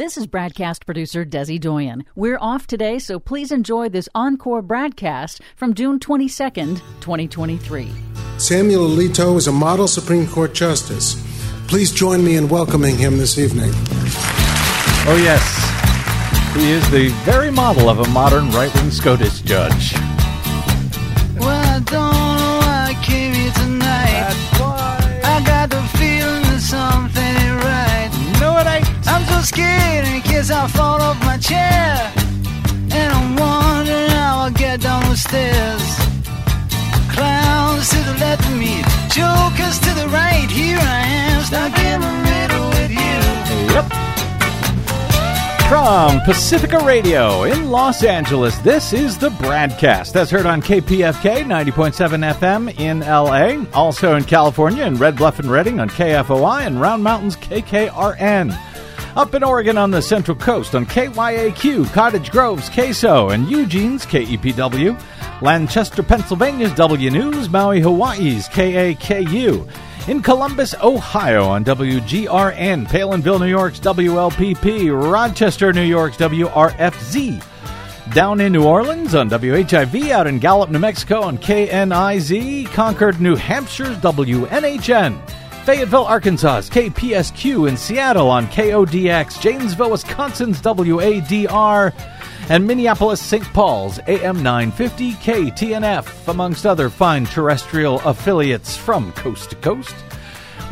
This is Bradcast producer Desi Doyen. We're off today, so please enjoy this encore Bradcast from June 22nd, 2023. Samuel Alito is a model Supreme Court justice. Please join me in welcoming him this evening. Oh, yes. He is the very model of a modern right-wing SCOTUS judge. Well, I don't know why I came here tonight. I got the feeling that something ain't right. No, it ain't. I'm so scared in case I fall off my chair. And I'm wondering how I'll get down the stairs. Clowns to the left of me, jokers to the right. Here I am, stuck in the middle with you. Yep. From Pacifica Radio in Los Angeles, this is the Bradcast, as heard on KPFK 90.7 FM in LA, also in California in Red Bluff and Redding on KFOI and Round Mountain's KKRN. Up in Oregon on the Central Coast on KYAQ, Cottage Grove's KSO, and Eugene's KEPW, Lancaster, Pennsylvania's W News, Maui, Hawaii's KAKU, in Columbus, Ohio on WGRN, Palinville, New York's WLPP, Rochester, New York's WRFZ, down in New Orleans on WHIV, out in Gallup, New Mexico on KNIZ, Concord, New Hampshire's WNHN, Fayetteville, Arkansas's KPSQ, in Seattle on KODX, Janesville, Wisconsin's WADR, and Minneapolis, St. Paul's AM 950 KTNF, amongst other fine terrestrial affiliates from coast to coast.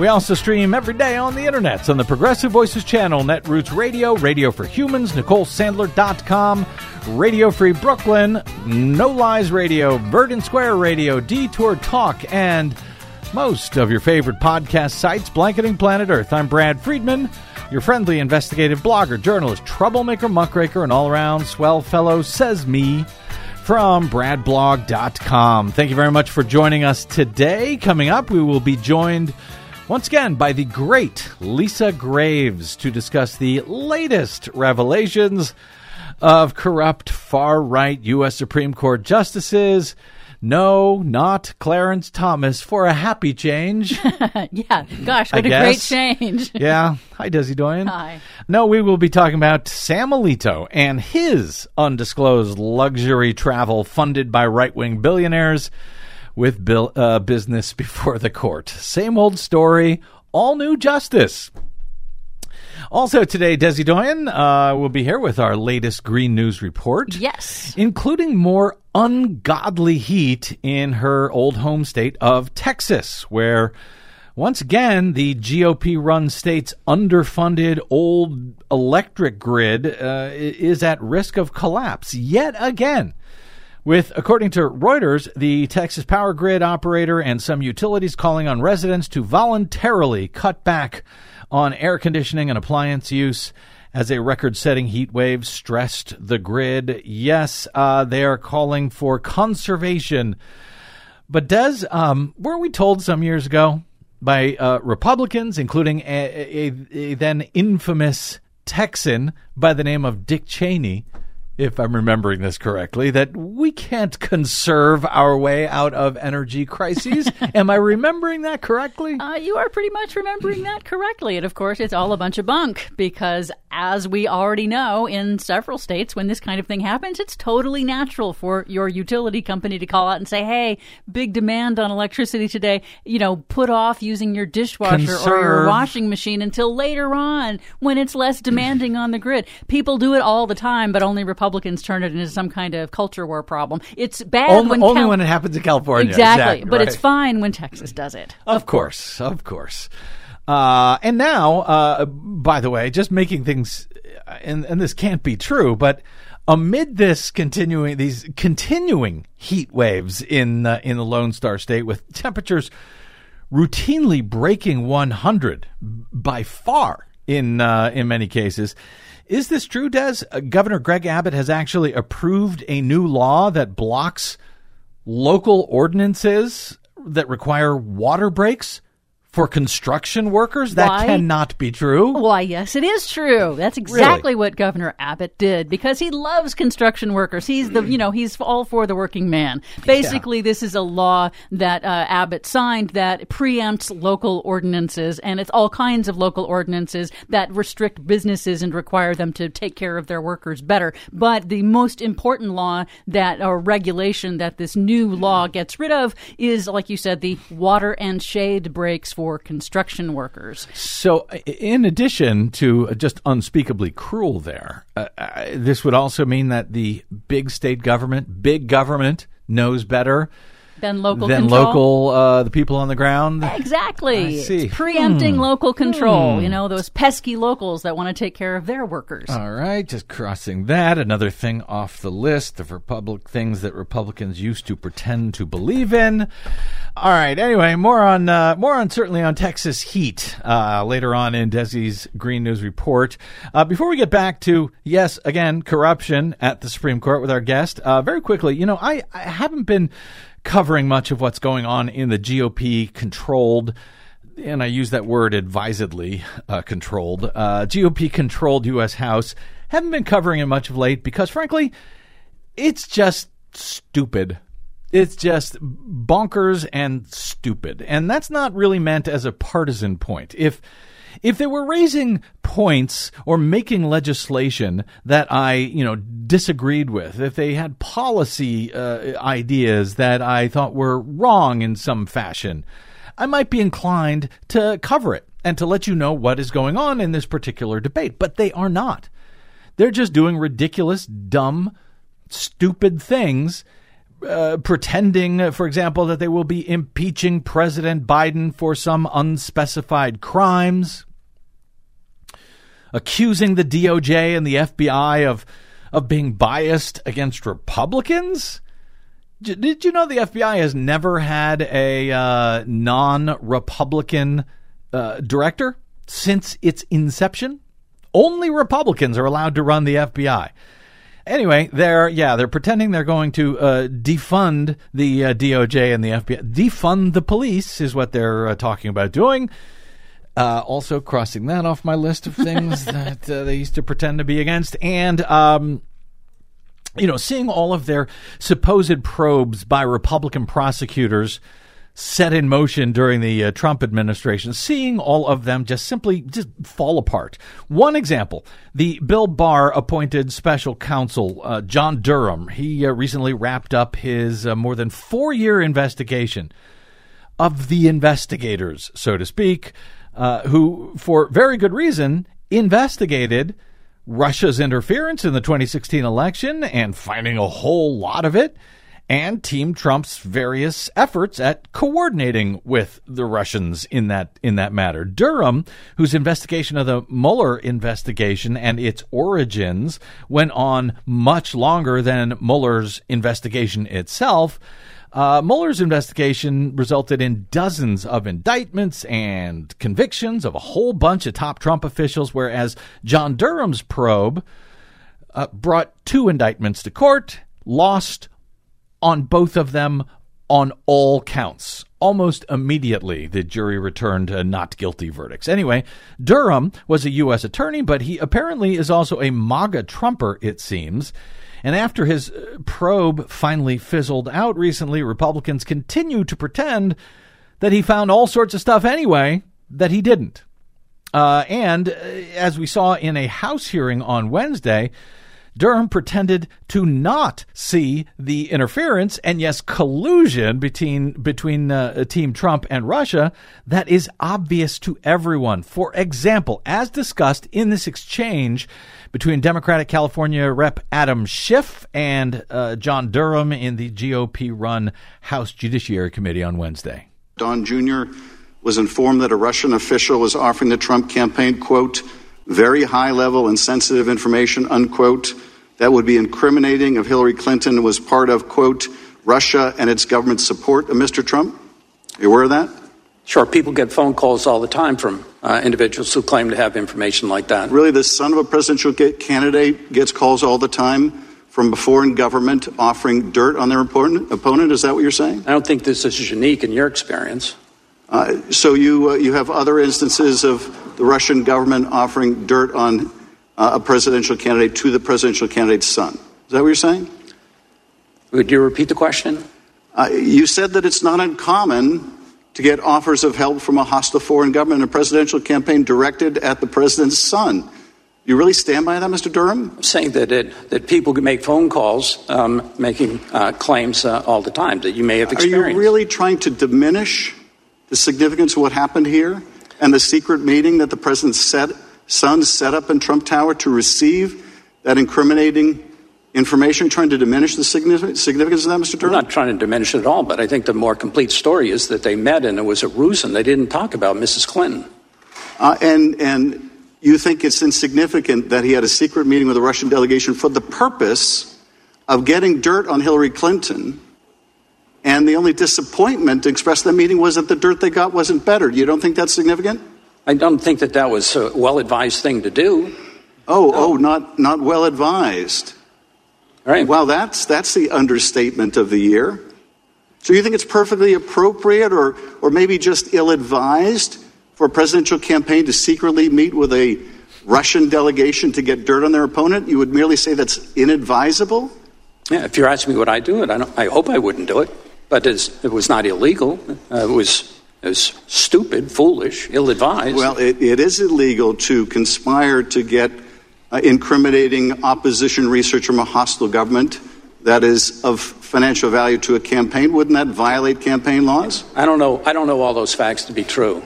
We also stream every day on the internets on the Progressive Voices channel, Netroots Radio, Radio for Humans, NicoleSandler.com, Radio Free Brooklyn, No Lies Radio, Verdant Square Radio, Detour Talk, and most of your favorite podcast sites blanketing planet Earth. I'm Brad Friedman, your friendly investigative blogger, journalist, troublemaker, muckraker, and all-around swell fellow, says me, from bradblog.com. Thank you very much for joining us today. Coming up, we will be joined once again by the great Lisa Graves to discuss the latest revelations of corrupt far-right U.S. Supreme Court justices. No, not Clarence Thomas, for a happy change. Yeah, gosh, what a great change. Yeah. Hi, Desi Doyen. Hi. No, we will be talking about Sam Alito and his undisclosed luxury travel funded by right-wing billionaires with business before the court. Same old story, all new justice. Also today, Desi Doyen will be here with our latest Green News report. Yes. Including more ungodly heat in her old home state of Texas, where once again the GOP-run state's underfunded old electric grid is at risk of collapse yet again. With, according to Reuters, the Texas power grid operator and some utilities calling on residents to voluntarily cut back on air conditioning and appliance use as a record-setting heat wave stressed the grid. Yes, they are calling for conservation. But Des, weren't we told some years ago by Republicans, including a then infamous Texan by the name of Dick Cheney, if I'm remembering this correctly, that we can't conserve our way out of energy crises. Am I remembering that correctly? You are pretty much remembering that correctly. And, of course, it's all a bunch of bunk because, as we already know, in several states, when this kind of thing happens, it's totally natural for your utility company to call out and say, hey, big demand on electricity today. You know, put off using your dishwasher or your washing machine until later on when it's less demanding on the grid. People do it all the time, but only Republicans turn it into some kind of culture war problem. It's bad when it happens in California. Exactly. But right. It's fine when Texas does it. Of course. And now, by the way, just making things, and this can't be true, but amid this continuing heat waves in the Lone Star State with temperatures routinely breaking 100 by far in many cases. Is this true, Des? Governor Greg Abbott has actually approved a new law that blocks local ordinances that require water breaks for construction workers? That cannot be true. Why, yes, it is true. That's exactly what Governor Abbott did, because he loves construction workers. He's the, you know, he's all for the working man. Basically, this is a law that Abbott signed that preempts local ordinances, and it's all kinds of local ordinances that restrict businesses and require them to take care of their workers better. But the most important law that, or regulation that this new law gets rid of is, like you said, the water and shade breaks for construction workers. So in addition to just unspeakably cruel there, this would also mean that the big government knows better than local, the people on the ground. Exactly. It's preempting local control, you know, those pesky locals that want to take care of their workers. All right, just crossing that. Another thing off the list of things that Republicans used to pretend to believe in. All right, anyway, more on Texas heat later on in Desi's Green News Report. Before we get back to, yes, again, corruption at the Supreme Court with our guest, very quickly, you know, I haven't been covering much of what's going on in the GOP-controlled, and I use that word advisedly, controlled, GOP-controlled U.S. House. Haven't been covering it much of late because, frankly, it's just stupid. It's just bonkers and stupid. And that's not really meant as a partisan point. If they were raising points or making legislation that I, you know, disagreed with, if they had policy ideas that I thought were wrong in some fashion, I might be inclined to cover it and to let you know what is going on in this particular debate. But they are not. They're just doing ridiculous, dumb, stupid things. Pretending, for example, that they will be impeaching President Biden for some unspecified crimes, accusing the DOJ and the FBI of being biased against Republicans. Did you know the FBI has never had a non-Republican director since its inception? Only Republicans are allowed to run the FBI. Anyway, they're pretending they're going to defund the DOJ and the FBI. Defund the police is what they're talking about doing. Also crossing that off my list of things that they used to pretend to be against. And, you know, seeing all of their supposed probes by Republican prosecutors set in motion during the Trump administration, seeing all of them just simply fall apart. One example, the Bill Barr appointed special counsel, John Durham. He recently wrapped up his more than 4-year investigation of the investigators, so to speak, who, for very good reason, investigated Russia's interference in the 2016 election and finding a whole lot of it, and Team Trump's various efforts at coordinating with the Russians in that matter. Durham, whose investigation of the Mueller investigation and its origins went on much longer than Mueller's investigation itself, Mueller's investigation resulted in dozens of indictments and convictions of a whole bunch of top Trump officials, whereas John Durham's probe brought 2 indictments to court, lost on both of them on all counts. Almost immediately, the jury returned not guilty verdicts. Anyway, Durham was a U.S. attorney, but he apparently is also a MAGA Trumper, it seems. And after his probe finally fizzled out recently, Republicans continue to pretend that he found all sorts of stuff anyway that he didn't. And as we saw in a House hearing on Wednesday, Durham pretended to not see the interference and, yes, collusion between Team Trump and Russia that is obvious to everyone. For example, as discussed in this exchange between Democratic California Rep. Adam Schiff and John Durham in the GOP-run House Judiciary Committee on Wednesday. Don Jr. was informed that a Russian official was offering the Trump campaign, quote, very high-level and sensitive information, unquote, that would be incriminating if Hillary Clinton was part of, quote, Russia and its government support of Mr. Trump? Are you aware of that? Sure. People get phone calls all the time from individuals who claim to have information like that. Really, the son of a presidential candidate gets calls all the time from a foreign government offering dirt on their opponent? Is that what you're saying? I don't think this is unique in your experience. So you have other instances of the Russian government offering dirt on a presidential candidate to the presidential candidate's son. Is that what you're saying? Would you repeat the question? You said that it's not uncommon to get offers of help from a hostile foreign government in a presidential campaign directed at the president's son. You really stand by that, Mr. Durham? I'm saying that that people can make phone calls making claims all the time that you may have experienced. Are you really trying to diminish the significance of what happened here and the secret meeting that the president's son set up in Trump Tower to receive that incriminating information, trying to diminish the significance of that, Mr. Durham? I'm not trying to diminish it at all, but I think the more complete story is that they met and it was a ruse and they didn't talk about Mrs. Clinton. And you think it's insignificant that he had a secret meeting with a Russian delegation for the purpose of getting dirt on Hillary Clinton, and the only disappointment expressed in that meeting was that the dirt they got wasn't better. You don't think that's significant? I don't think that was a well-advised thing to do. Not well-advised. Right. Well, that's the understatement of the year. So you think it's perfectly appropriate or maybe just ill-advised for a presidential campaign to secretly meet with a Russian delegation to get dirt on their opponent? You would merely say that's inadvisable? Yeah, if you're asking me would I do it, I hope I wouldn't do it. But it was not illegal. It was stupid, foolish, ill-advised. Well, it is illegal to conspire to get incriminating opposition research from a hostile government that is of financial value to a campaign. Wouldn't that violate campaign laws? I don't know all those facts to be true.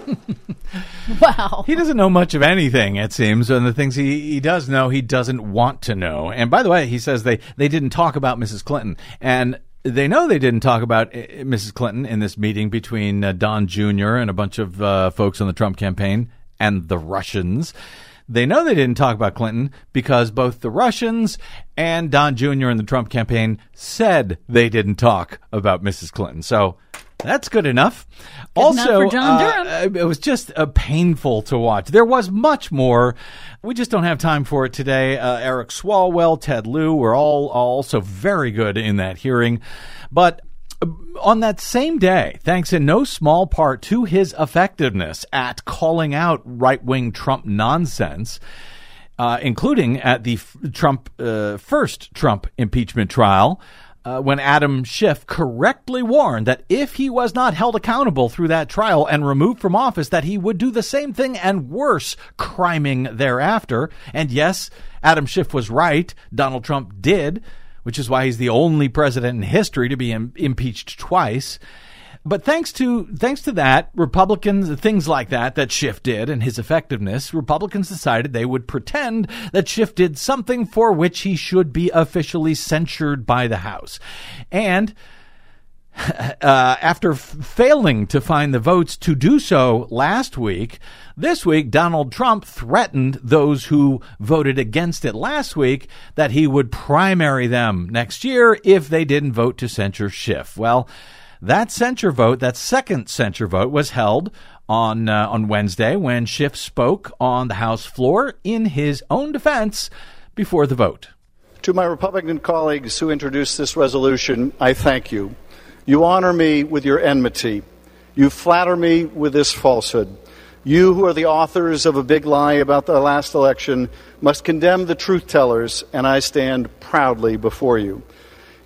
Wow. He doesn't know much of anything, it seems, and the things he does know, he doesn't want to know. And by the way, he says they didn't talk about Mrs. Clinton. And they know they didn't talk about Mrs. Clinton in this meeting between Don Jr. and a bunch of folks on the Trump campaign and the Russians. They know they didn't talk about Clinton because both the Russians and Don Jr. and the Trump campaign said they didn't talk about Mrs. Clinton. So that's good enough. Also, for John Durham. It was just painful to watch. There was much more. We just don't have time for it today. Eric Swalwell, Ted Lieu were all also very good in that hearing. But on that same day, thanks in no small part to his effectiveness at calling out right-wing Trump nonsense, including at the first Trump impeachment trial, when Adam Schiff correctly warned that if he was not held accountable through that trial and removed from office, that he would do the same thing and worse, criming thereafter. And yes, Adam Schiff was right. Donald Trump did, which is why he's the only president in history to be impeached twice. But thanks to that, Republicans, things like that Schiff did and his effectiveness, Republicans decided they would pretend that Schiff did something for which he should be officially censured by the House. And after failing to find the votes to do so last week, this week Donald Trump threatened those who voted against it last week that he would primary them next year if they didn't vote to censure Schiff. Well, that censure vote, that second censure vote, was held on Wednesday when Schiff spoke on the House floor in his own defense before the vote. To my Republican colleagues who introduced this resolution, I thank you. You honor me with your enmity. You flatter me with this falsehood. You who are the authors of a big lie about the last election must condemn the truth-tellers, and I stand proudly before you.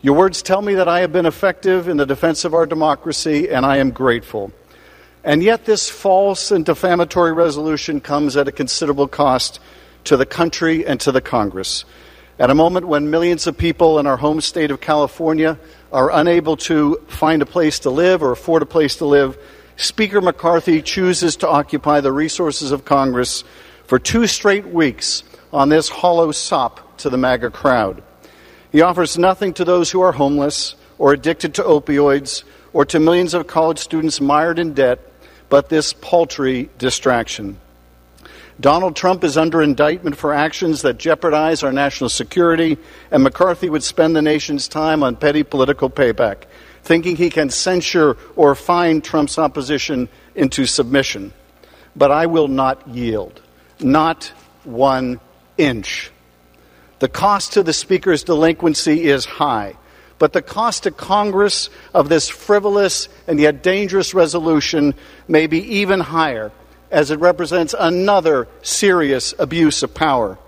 Your words tell me that I have been effective in the defense of our democracy, and I am grateful. And yet this false and defamatory resolution comes at a considerable cost to the country and to the Congress. At a moment when millions of people in our home state of California are unable to find a place to live or afford a place to live, Speaker McCarthy chooses to occupy the resources of Congress for 2 straight weeks on this hollow sop to the MAGA crowd. He offers nothing to those who are homeless or addicted to opioids or to millions of college students mired in debt, but this paltry distraction. Donald Trump is under indictment for actions that jeopardize our national security, and McCarthy would spend the nation's time on petty political payback, thinking he can censure or fine Trump's opposition into submission. But I will not yield, not one inch. The cost to the speaker's delinquency is high, But the cost to Congress of this frivolous and yet dangerous resolution may be even higher, as it represents another serious abuse of power.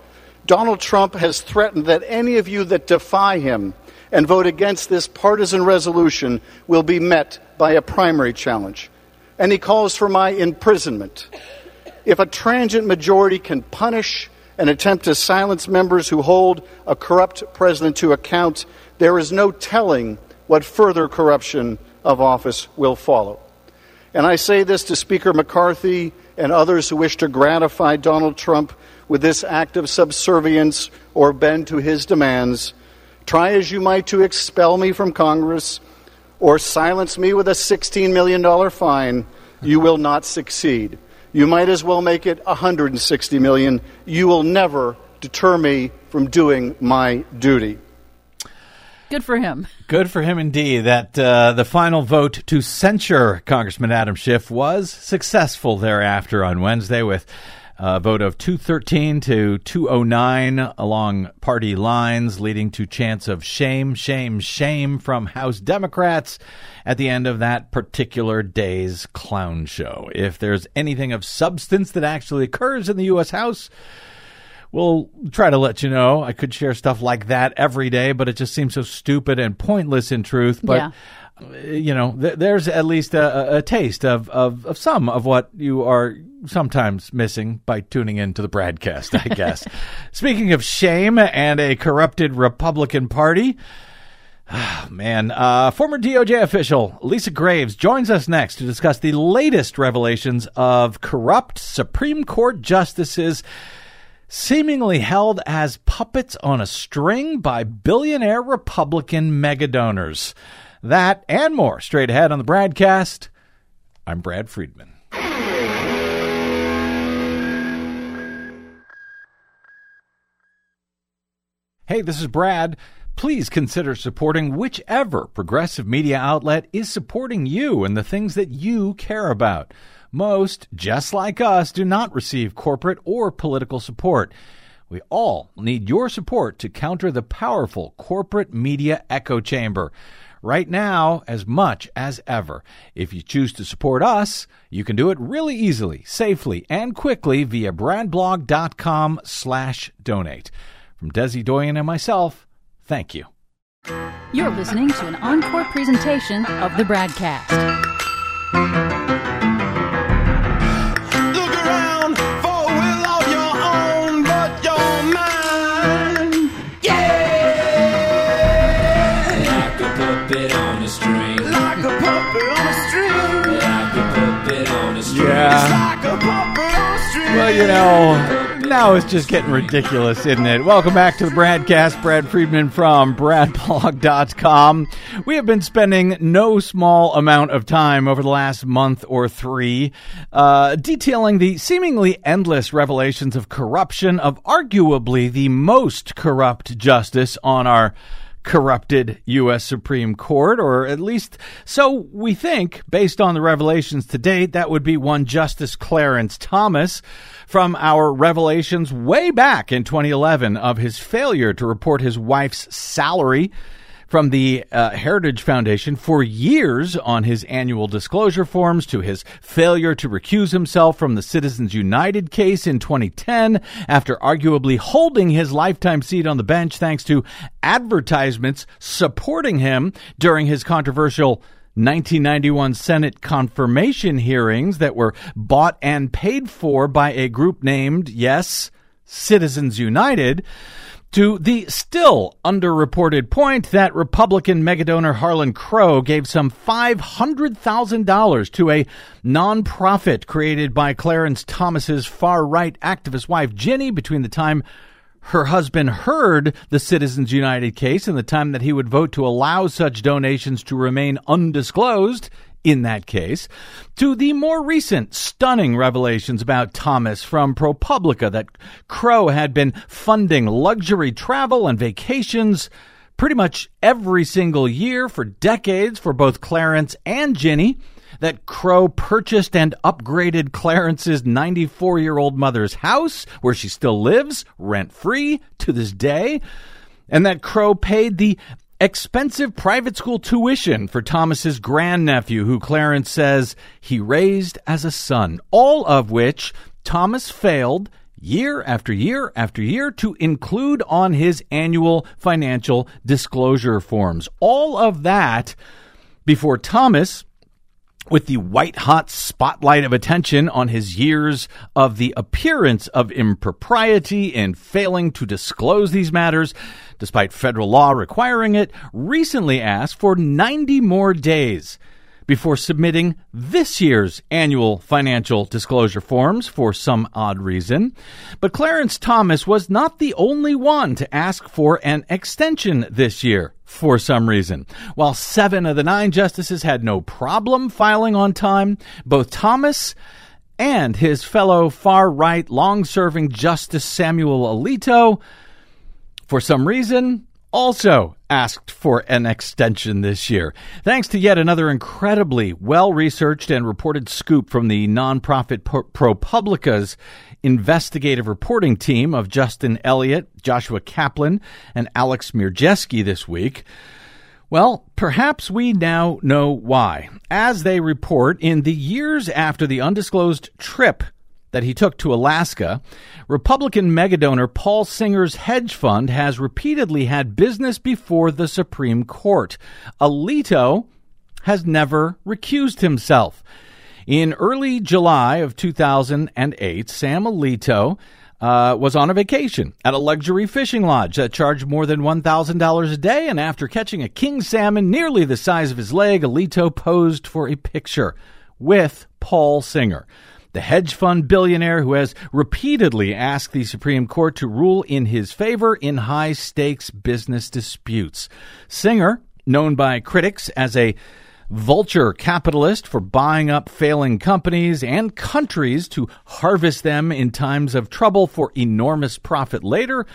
Donald Trump has threatened that any of you that defy him and vote against this partisan resolution will be met by a primary challenge. And he calls for my imprisonment. If a transient majority can punish and attempt to silence members who hold a corrupt president to account, there is no telling what further corruption of office will follow. And I say this to Speaker McCarthy and others who wish to gratify Donald Trump with this act of subservience or bend to his demands. Try as you might to expel me from Congress or silence me with a $16 million fine, you will not succeed. You might as well make it $160 million. You will never deter me from doing my duty. Good for him. Good for him indeed. That the final vote to censure Congressman Adam Schiff was successful thereafter on Wednesday with a vote of 213 to 209 along party lines, leading to chants of shame, shame, shame from House Democrats at the end of that particular day's clown show. If there's anything of substance that actually occurs in the U.S. House, we'll try to let you know. I could share stuff like that every day, but it just seems so stupid and pointless in truth. But, you know, there's at least a taste of some of what you are sometimes missing by tuning into the Bradcast, I guess. Speaking of shame and a corrupted Republican Party, former DOJ official Lisa Graves joins us next to discuss the latest revelations of corrupt Supreme Court justices seemingly held as puppets on a string by billionaire Republican megadonors. That and more straight ahead on the Bradcast. I'm Brad Friedman. Hey, this is Brad. Please consider supporting whichever progressive media outlet is supporting you and the things that you care about. Most, just like us, do not receive corporate or political support. We all need your support to counter the powerful corporate media echo chamber. Right now, as much as ever. If you choose to support us, you can do it really easily, safely, and quickly via bradblog.com/donate. From Desi Doyen and myself, thank you. You're listening to an encore presentation of the Bradcast. Well, you know, now it's just getting ridiculous, isn't it? Welcome back to the Bradcast. Brad Friedman from bradblog.com. We have been spending no small amount of time over the last month or three detailing the seemingly endless revelations of corruption of arguably the most corrupt justice on our corrupted U.S. Supreme Court, or at least so we think, based on the revelations to date. That would be one Justice Clarence Thomas, from our revelations way back in 2011 of his failure to report his wife's salary from the Heritage Foundation for years on his annual disclosure forms, to his failure to recuse himself from the Citizens United case in 2010 after arguably holding his lifetime seat on the bench thanks to advertisements supporting him during his controversial 1991 Senate confirmation hearings that were bought and paid for by a group named, yes, Citizens United, to the still underreported point that Republican megadonor Harlan Crow gave some $500,000 to a nonprofit created by Clarence Thomas's far-right activist wife, Ginny, between the time her husband heard the Citizens United case and the time that he would vote to allow such donations to remain undisclosed in that case, to the more recent stunning revelations about Thomas from ProPublica that Crow had been funding luxury travel and vacations pretty much every single year for decades for both Clarence and Ginny, that Crow purchased and upgraded Clarence's 94-year-old mother's house, where she still lives, rent-free to this day, and that Crow paid the Expensive private school tuition for Thomas's grandnephew, who Clarence says he raised as a son, all of which Thomas failed year after year after year to include on his annual financial disclosure forms. All of that before Thomas, with the white-hot spotlight of attention on his years of the appearance of impropriety and failing to disclose these matters, despite federal law requiring it, recently asked for 90 more days before submitting this year's annual financial disclosure forms for some odd reason. But Clarence Thomas was not the only one to ask for an extension this year for some reason. While 7 of the 9 justices had no problem filing on time, both Thomas and his fellow far-right, long-serving Justice Samuel Alito, for some reason, also asked for an extension this year. Thanks to yet another incredibly well-researched and reported scoop from the nonprofit ProPublica's investigative reporting team of Justin Elliott, Joshua Kaplan, and Alex Mirjeski this week. Well, perhaps we now know why. As they report, in the years after the undisclosed trip that he took to Alaska, Republican megadonor Paul Singer's hedge fund has repeatedly had business before the Supreme Court. Alito has never recused himself. In early July of 2008, Sam Alito was on a vacation at a luxury fishing lodge that charged more than $1,000 a day, and after catching a king salmon nearly the size of his leg, Alito posed for a picture with Paul Singer, the hedge fund billionaire who has repeatedly asked the Supreme Court to rule in his favor in high-stakes business disputes. Singer, known by critics as a vulture capitalist for buying up failing companies and countries to harvest them in times of trouble for enormous profit later,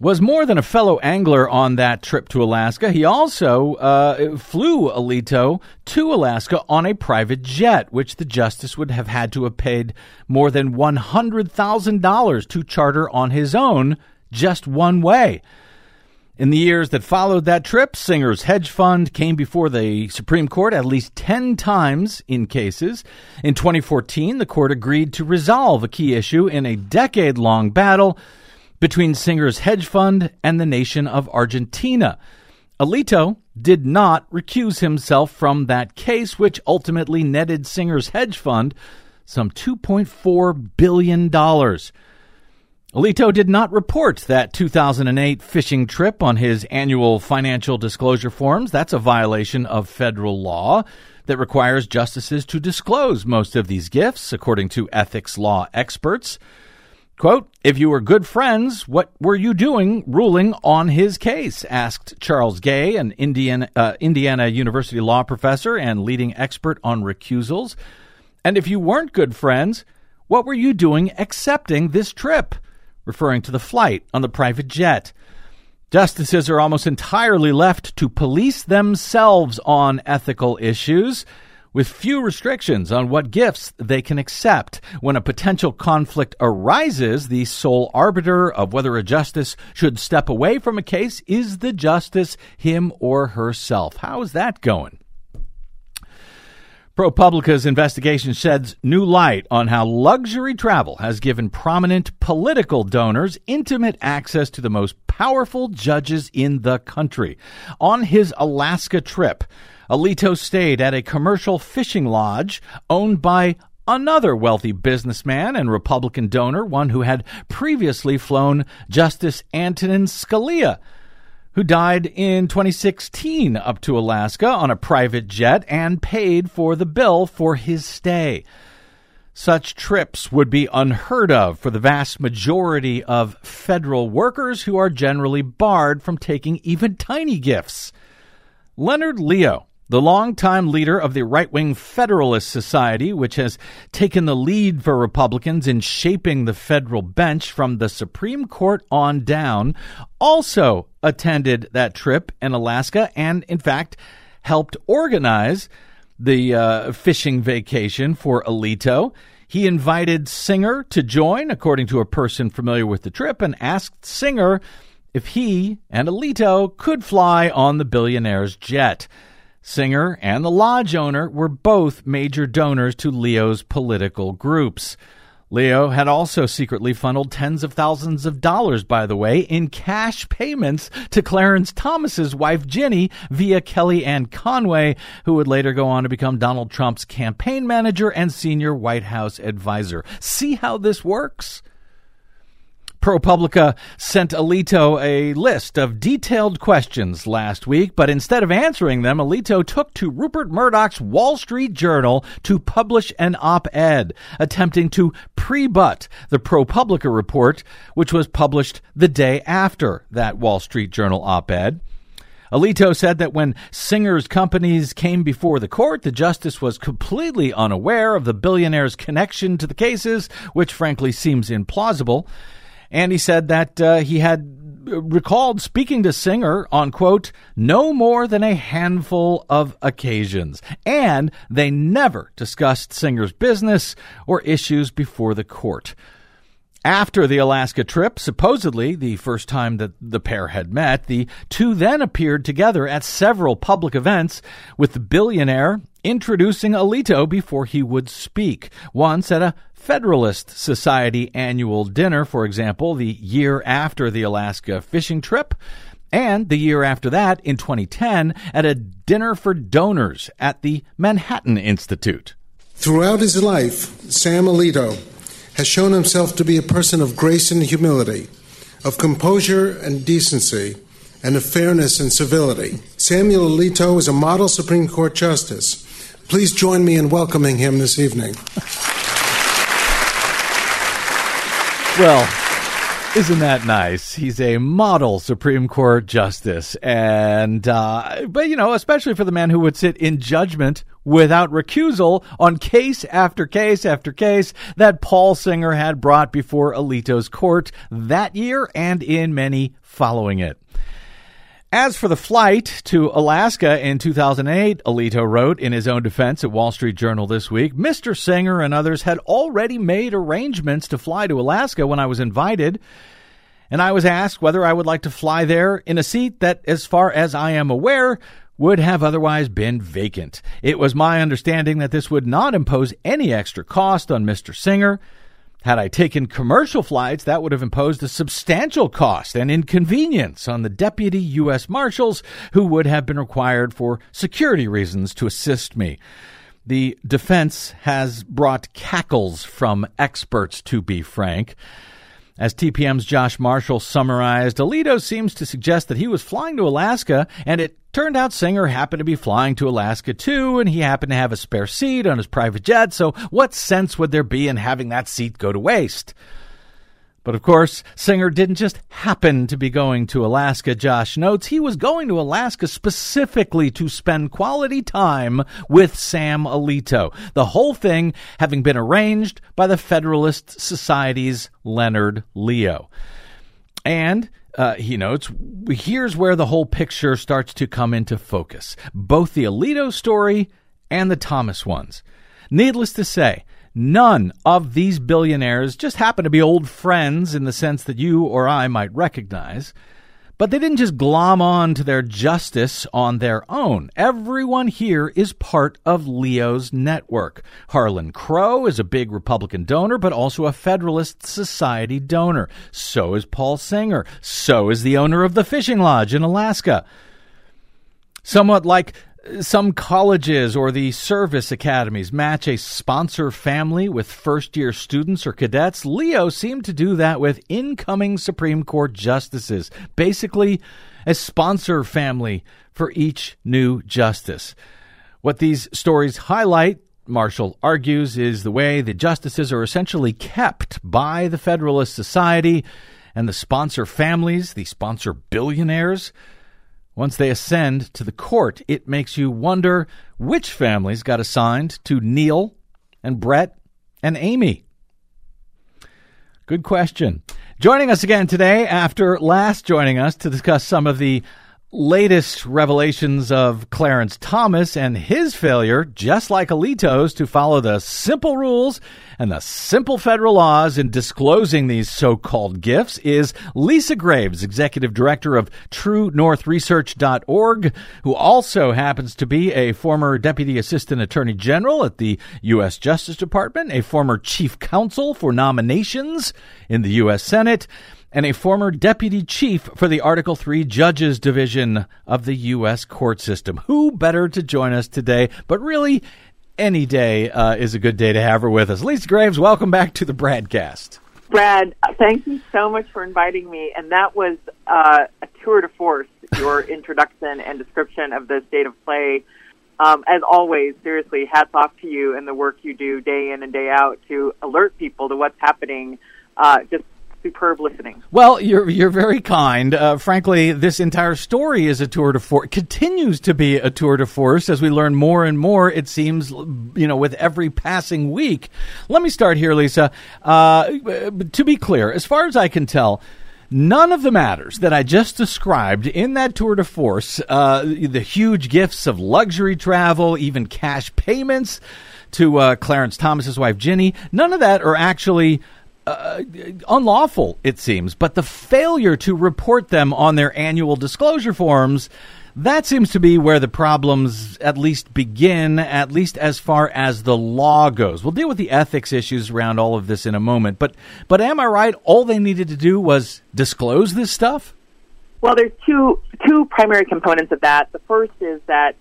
was more than a fellow angler on that trip to Alaska. He also flew Alito to Alaska on a private jet, which the justice would have had to have paid more than $100,000 to charter on his own, just one way. In the years that followed that trip, Singer's hedge fund came before the Supreme Court at least 10 times in cases. In 2014, the court agreed to resolve a key issue in a decade-long battle between Singer's hedge fund and the nation of Argentina. Alito did not recuse himself from that case, which ultimately netted Singer's hedge fund some $2.4 billion. Alito did not report that 2008 fishing trip on his annual financial disclosure forms. That's a violation of federal law that requires justices to disclose most of these gifts, according to ethics law experts. Quote, "If you were good friends, what were you doing ruling on his case?" asked Charles Gay, an Indiana University law professor and leading expert on recusals. "And if you weren't good friends, what were you doing accepting this trip?" referring to the flight on the private jet. Justices are almost entirely left to police themselves on ethical issues, with few restrictions on what gifts they can accept. When a potential conflict arises, the sole arbiter of whether a justice should step away from a case is the justice, him or herself. How is that going? ProPublica's investigation sheds new light on how luxury travel has given prominent political donors intimate access to the most powerful judges in the country. On his Alaska trip, Alito stayed at a commercial fishing lodge owned by another wealthy businessman and Republican donor, one who had previously flown Justice Antonin Scalia, who died in 2016, up to Alaska on a private jet and paid for the bill for his stay. Such trips would be unheard of for the vast majority of federal workers, who are generally barred from taking even tiny gifts. Leonard Leo, the longtime leader of the right-wing Federalist Society, which has taken the lead for Republicans in shaping the federal bench from the Supreme Court on down, also attended that trip in Alaska and, in fact, helped organize the fishing vacation for Alito. He invited Singer to join, according to a person familiar with the trip, and asked Singer if he and Alito could fly on the billionaire's jet. Singer and the lodge owner were both major donors to Leo's political groups. Leo had also secretly funneled tens of thousands of dollars, by the way, in cash payments to Clarence Thomas's wife, Ginny, via Kellyanne Conway, who would later go on to become Donald Trump's campaign manager and senior White House advisor. See how this works? ProPublica sent Alito a list of detailed questions last week, but instead of answering them, Alito took to Rupert Murdoch's Wall Street Journal to publish an op-ed attempting to pre-butt the ProPublica report, which was published the day after that Wall Street Journal op-ed. Alito said that when Singer's companies came before the court, the justice was completely unaware of the billionaire's connection to the cases, which frankly seems implausible. And he said that he had recalled speaking to Singer on, quote, no more than a handful of occasions. And they never discussed Singer's business or issues before the court. After the Alaska trip, supposedly the first time that the pair had met, the two then appeared together at several public events, with the billionaire introducing Alito before he would speak. Once at a Federalist Society annual dinner, for example, the year after the Alaska fishing trip, and the year after that, in 2010, at a dinner for donors at the Manhattan Institute. Throughout his life, Sam Alito has shown himself to be a person of grace and humility, of composure and decency, and of fairness and civility. Samuel Alito is a model Supreme Court justice. Please join me in welcoming him this evening. Well, isn't that nice? He's a model Supreme Court justice. And, but, you know, especially for the man who would sit in judgment without recusal on case after case after case that Paul Singer had brought before Alito's court that year and in many following it. As for the flight to Alaska in 2008, Alito wrote in his own defense at Wall Street Journal this week, Mr. Singer and others had already made arrangements to fly to Alaska when I was invited, and I was asked whether I would like to fly there in a seat that, as far as I am aware, would have otherwise been vacant. It was my understanding that this would not impose any extra cost on Mr. Singer. Had I taken commercial flights, that would have imposed a substantial cost and inconvenience on the deputy U.S. marshals who would have been required for security reasons to assist me. The defense has brought cackles from experts, to be frank. As TPM's Josh Marshall summarized, Alito seems to suggest that he was flying to Alaska, and it turned out Singer happened to be flying to Alaska too, and he happened to have a spare seat on his private jet, so what sense would there be in having that seat go to waste? But of course, Singer didn't just happen to be going to Alaska, Josh notes. He was going to Alaska specifically to spend quality time with Sam Alito, the whole thing having been arranged by the Federalist Society's Leonard Leo. And he notes, here's where the whole picture starts to come into focus, both the Alito story and the Thomas ones. Needless to say, none of these billionaires just happen to be old friends in the sense that you or I might recognize, but they didn't just glom on to their justice on their own. Everyone here is part of Leo's network. Harlan Crow is a big Republican donor, but also a Federalist Society donor. So is Paul Singer. So is the owner of the fishing lodge in Alaska. Somewhat like some colleges or the service academies match a sponsor family with first-year students or cadets, Leo seemed to do that with incoming Supreme Court justices, basically a sponsor family for each new justice. What these stories highlight, Marshall argues, is the way the justices are essentially kept by the Federalist Society and the sponsor families, the sponsor billionaires. Once they ascend to the court, it makes you wonder which families got assigned to Neil and Brett and Amy. Good question. Joining us again today, after last joining us to discuss some of the latest revelations of Clarence Thomas and his failure, just like Alito's, to follow the simple rules and the simple federal laws in disclosing these so-called gifts is Lisa Graves, executive director of TrueNorthResearch.org, who also happens to be a former deputy assistant attorney general at the U.S. Justice Department, a former chief counsel for nominations in the U.S. Senate, and a former deputy chief for the Article III Judges Division of the U.S. court system. Who better to join us today? But really, any day is a good day to have her with us. Lisa Graves, welcome back to the Bradcast. Brad, thank you so much for inviting me. And that was a tour de force, your introduction and description of the state of play. As always, seriously, hats off to you and the work you do day in and day out to alert people to what's happening. Just superb listening. Well, you're very kind. Frankly, this entire story is a tour de force, continues to be a tour de force as we learn more and more, it seems, you know, with every passing week. Let me start here, Lisa. To be clear, as far as I can tell, none of the matters that I just described in that tour de force, the huge gifts of luxury travel, even cash payments to Clarence Thomas's wife, Ginny, none of that are actually unlawful, it seems, but the failure to report them on their annual disclosure forms, that seems to be where the problems at least begin, at least as far as the law goes. We'll deal with the ethics issues around all of this in a moment, but am I right? All they needed to do was disclose this stuff? Well, there's two primary components of that. The first is that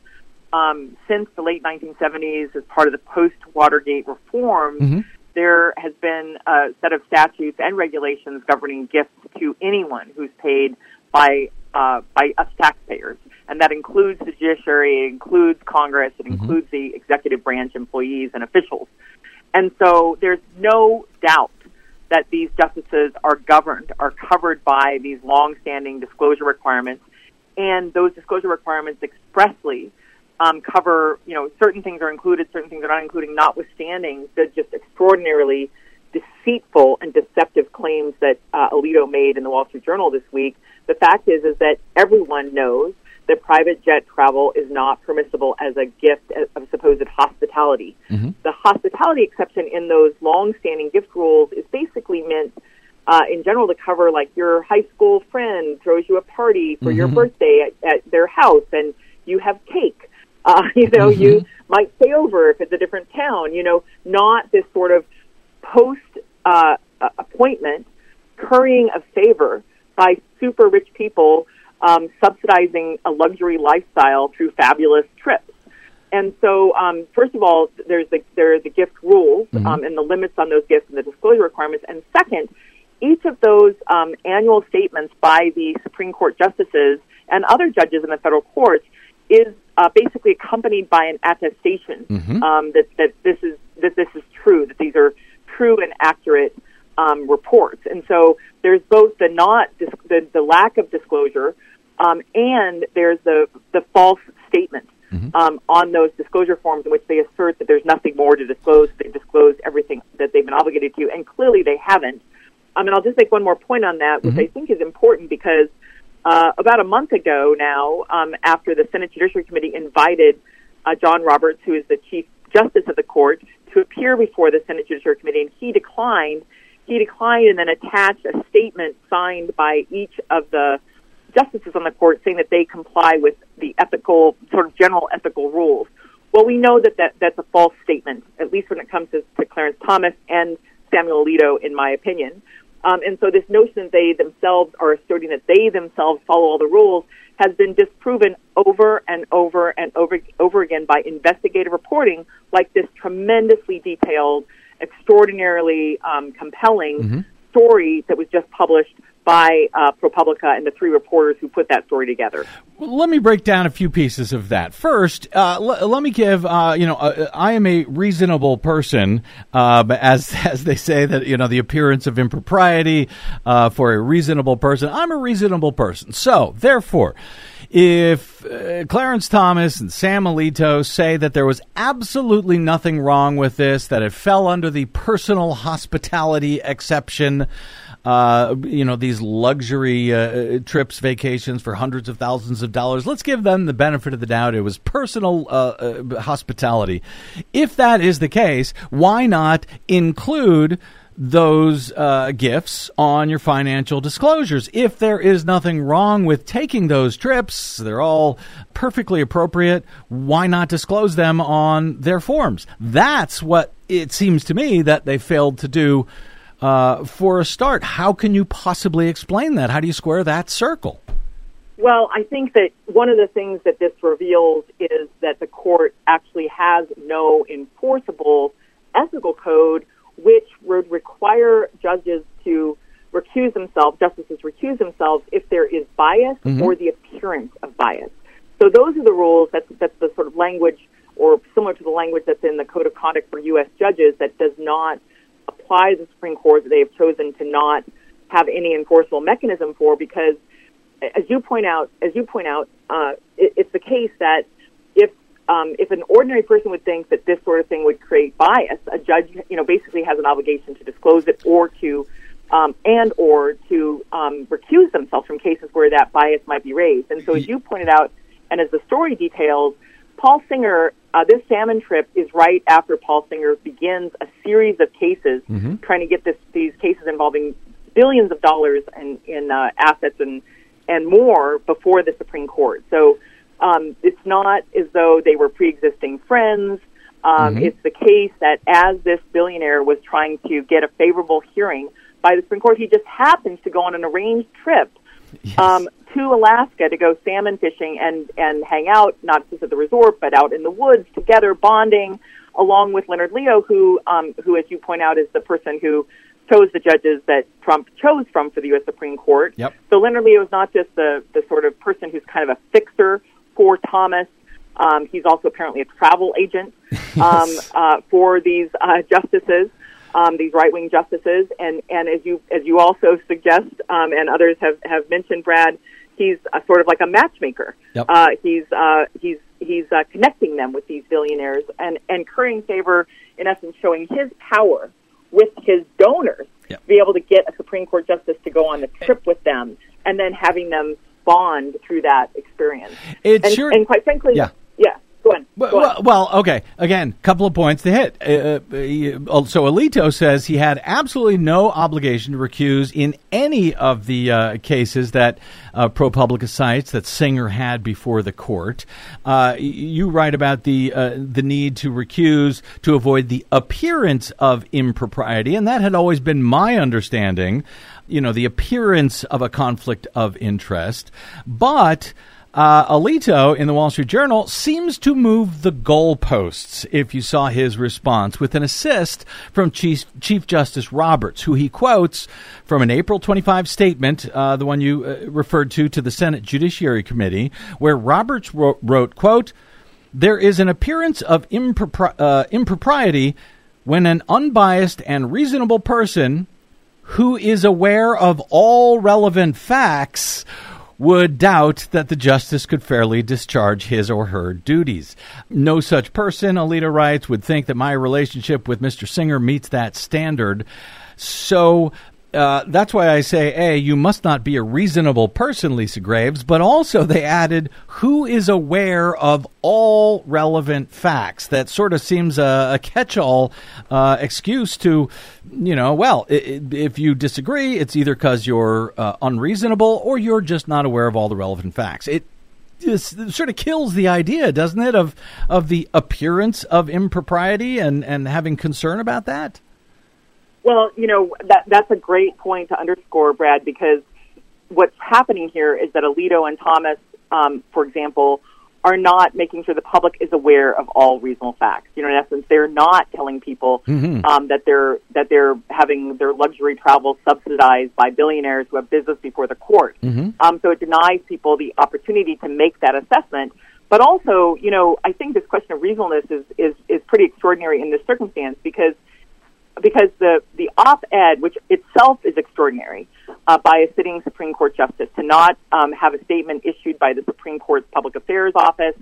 since the late 1970s, as part of the post-Watergate reforms, there has been a set of statutes and regulations governing gifts to anyone who's paid by us taxpayers, and that includes the judiciary, it includes Congress, it includes the executive branch employees and officials. And so there's no doubt that these justices are governed, are covered by these long-standing disclosure requirements, and those disclosure requirements expressly cover, you know, certain things are included, certain things are not included, notwithstanding the just extraordinarily deceitful and deceptive claims that Alito made in the Wall Street Journal this week. The fact is that everyone knows that private jet travel is not permissible as a gift of supposed hospitality. The hospitality exception in those long-standing gift rules is basically meant in general to cover, like, your high school friend throws you a party for your birthday at their house and you have cake. You know, you might stay over if it's a different town, you know, not this sort of post-appointment currying of favor by super rich people subsidizing a luxury lifestyle through fabulous trips. And so, first of all, there are the gift rules and the limits on those gifts and the disclosure requirements. And second, each of those annual statements by the Supreme Court justices and other judges in the federal courts is basically accompanied by an attestation that this is true, that these are true and accurate reports. And so there's both the lack of disclosure and there's the false statement on those disclosure forms in which they assert that there's nothing more to disclose. They've disclosed everything that they've been obligated to, and clearly they haven't. I mean, I'll just make one more point on that, which I think is important because about a month ago now, after the Senate Judiciary Committee invited John Roberts, who is the Chief Justice of the court, to appear before the Senate Judiciary Committee, and he declined and then attached a statement signed by each of the justices on the court saying that they comply with the ethical, sort of general ethical rules. Well, we know that's a false statement, at least when it comes to Clarence Thomas and Samuel Alito, in my opinion. And so this notion that they themselves are asserting that they themselves follow all the rules has been disproven over and over again by investigative reporting, like this tremendously detailed, extraordinarily compelling story that was just published by ProPublica and the three reporters who put that story together. Well, let me break down a few pieces of that. First, let me give, I am a reasonable person, as they say that, you know, the appearance of impropriety for a reasonable person. I'm a reasonable person. So, therefore, if Clarence Thomas and Sam Alito say that there was absolutely nothing wrong with this, that it fell under the personal hospitality exception, these luxury trips, vacations for hundreds of thousands of dollars. Let's give them the benefit of the doubt. It was personal hospitality. If that is the case, why not include those gifts on your financial disclosures? If there is nothing wrong with taking those trips, they're all perfectly appropriate, why not disclose them on their forms? That's what it seems to me that they failed to do for a start. How can you possibly explain that? How do you square that circle? Well, I think that one of the things that this reveals is that the court actually has no enforceable ethical code, which would require judges to recuse themselves, justices recuse themselves, if there is bias or the appearance of bias. So those are the rules. That's the sort of language, or similar to the language that's in the Code of Conduct for U.S. judges, that does not apply to the Supreme Court, that they have chosen to not have any enforceable mechanism for, because, as you point out, it's the case that if an ordinary person would think that this sort of thing would create bias, a judge, basically has an obligation to disclose it or to recuse themselves from cases where that bias might be raised. And so, as you pointed out, and as the story details, Paul Singer, this salmon trip is right after Paul Singer begins a series of cases trying to get these cases involving billions of dollars in assets and more before the Supreme Court. So, it's not as though they were pre-existing friends. It's the case that as this billionaire was trying to get a favorable hearing by the Supreme Court, he just happens to go on an arranged trip to Alaska to go salmon fishing and hang out, not just at the resort, but out in the woods together, bonding, along with Leonard Leo, who, as you point out, is the person who chose the judges that Trump chose from for the U.S. Supreme Court. Yep. So Leonard Leo is not just the sort of person who's kind of a fixer for Thomas. He's also apparently a travel agent for these justices, these right-wing justices. And as you also suggest, and others have mentioned, Brad, he's sort of like a matchmaker. Yep. He's connecting them with these billionaires and currying favor, in essence, showing his power with his donors to be able to get a Supreme Court justice to go on the trip with them, and then having them bond through that experience. And quite frankly, go on. Well, okay. Again, couple of points to hit. So Alito says he had absolutely no obligation to recuse in any of the cases that ProPublica cites that Singer had before the court. You write about the need to recuse to avoid the appearance of impropriety, and that had always been my understanding. The appearance of a conflict of interest, but Alito in the Wall Street Journal seems to move the goalposts, if you saw his response, with an assist from Chief Justice Roberts, who he quotes from an April 25 statement, the one you referred to the Senate Judiciary Committee, where Roberts wrote, quote, "There is an appearance of impropriety when an unbiased and reasonable person who is aware of all relevant facts would doubt that the justice could fairly discharge his or her duties. No such person," Alito writes, "would think that my relationship with Mr. Singer meets that standard." So that's why I say, A, you must not be a reasonable person, Lisa Graves, but also they added, who is aware of all relevant facts. That sort of seems a catch-all excuse to, if you disagree, it's either because you're unreasonable or you're just not aware of all the relevant facts. It sort of kills the idea, doesn't it, of the appearance of impropriety and having concern about that? Well, that's a great point to underscore, Brad, because what's happening here is that Alito and Thomas, for example, are not making sure the public is aware of all reasonable facts. In essence, they're not telling people that they're having their luxury travel subsidized by billionaires who have business before the court. So it denies people the opportunity to make that assessment. But also, I think this question of reasonableness is pretty extraordinary in this circumstance because the op-ed, which itself is extraordinary, by a sitting Supreme Court justice, to not have a statement issued by the Supreme Court's Public Affairs Office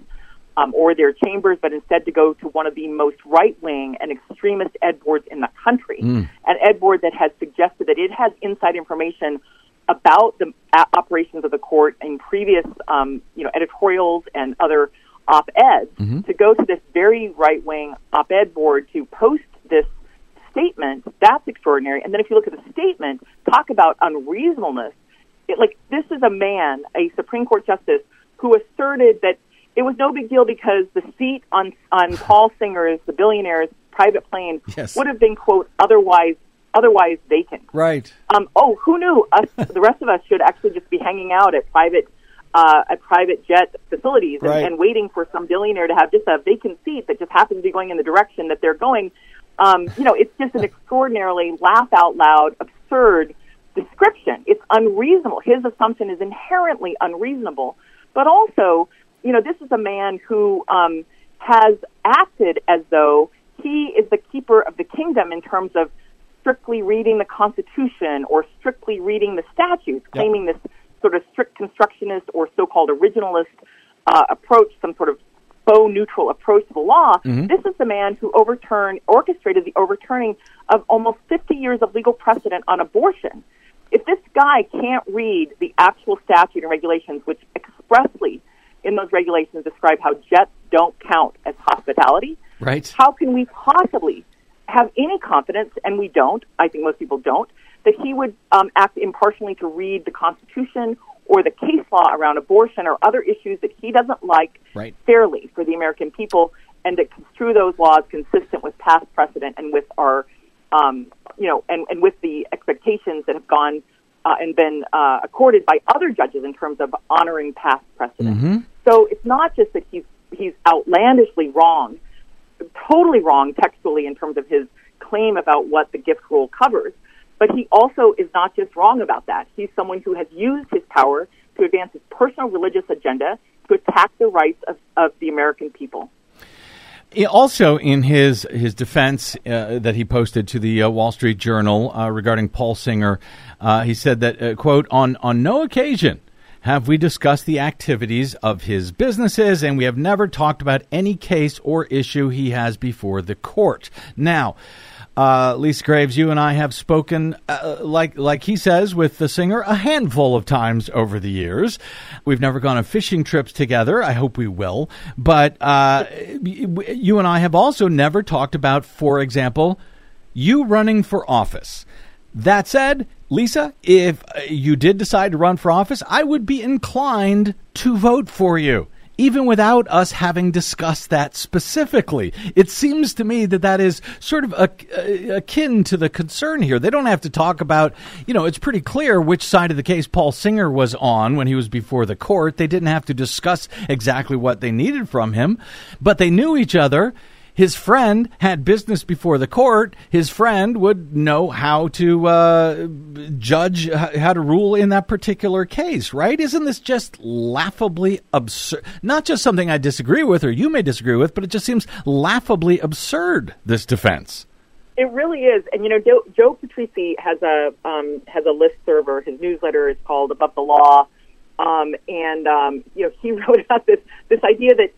or their chambers, but instead to go to one of the most right-wing and extremist ed boards in the country, an ed board that has suggested that it has inside information about the operations of the court in previous editorials and other op-eds, to go to this very right-wing op-ed board to post this statement. That's extraordinary. And then if you look at the statement, talk about unreasonableness. This is a man, a Supreme Court justice, who asserted that it was no big deal because the seat on Paul Singer's, the billionaire's, private plane would have been, quote, otherwise vacant. Right. Who knew? The rest of us should actually just be hanging out at private jet facilities and waiting for some billionaire to have just a vacant seat that just happens to be going in the direction that they're going. It's just an extraordinarily laugh-out-loud, absurd description. It's unreasonable. His assumption is inherently unreasonable. But also, this is a man who has acted as though he is the keeper of the kingdom in terms of strictly reading the Constitution or strictly reading the statutes, claiming this sort of strict constructionist or so-called originalist approach, some sort of faux neutral approach to the law. This is the man who orchestrated the overturning of almost 50 years of legal precedent on abortion. If this guy can't read the actual statute and regulations, which expressly in those regulations describe how jets don't count as hospitality, how can we possibly have any confidence, and we don't, I think most people don't, that he would act impartially to read the Constitution or the case law around abortion or other issues that he doesn't like fairly for the American people, and to construe those laws consistent with past precedent and with our, and with the expectations that have gone and been accorded by other judges in terms of honoring past precedent. So it's not just that he's outlandishly wrong, totally wrong textually in terms of his claim about what the gift rule covers, but he also is not just wrong about that. He's someone who has used his power to advance his personal religious agenda to attack the rights of the American people. Also, in his defense that he posted to the Wall Street Journal regarding Paul Singer, he said that, quote, on no occasion have we discussed the activities of his businesses, and we have never talked about any case or issue he has before the court. Now, Lisa Graves, you and I have spoken, like he says, with the Singer a handful of times over the years. We've never gone on fishing trips together. I hope we will. But you and I have also never talked about, for example, you running for office. That said, Lisa, if you did decide to run for office, I would be inclined to vote for you, even without us having discussed that specifically. It seems to me that is sort of akin to the concern here. They don't have to talk about, it's pretty clear which side of the case Paul Singer was on when he was before the court. They didn't have to discuss exactly what they needed from him, but they knew each other. His friend had business before the court. His friend would know how to judge, how to rule in that particular case, right? Isn't this just laughably absurd? Not just something I disagree with or you may disagree with, but it just seems laughably absurd, this defense. It really is. And, Joe Patrici has a listserv, or his newsletter is called Above the Law. He wrote about this idea that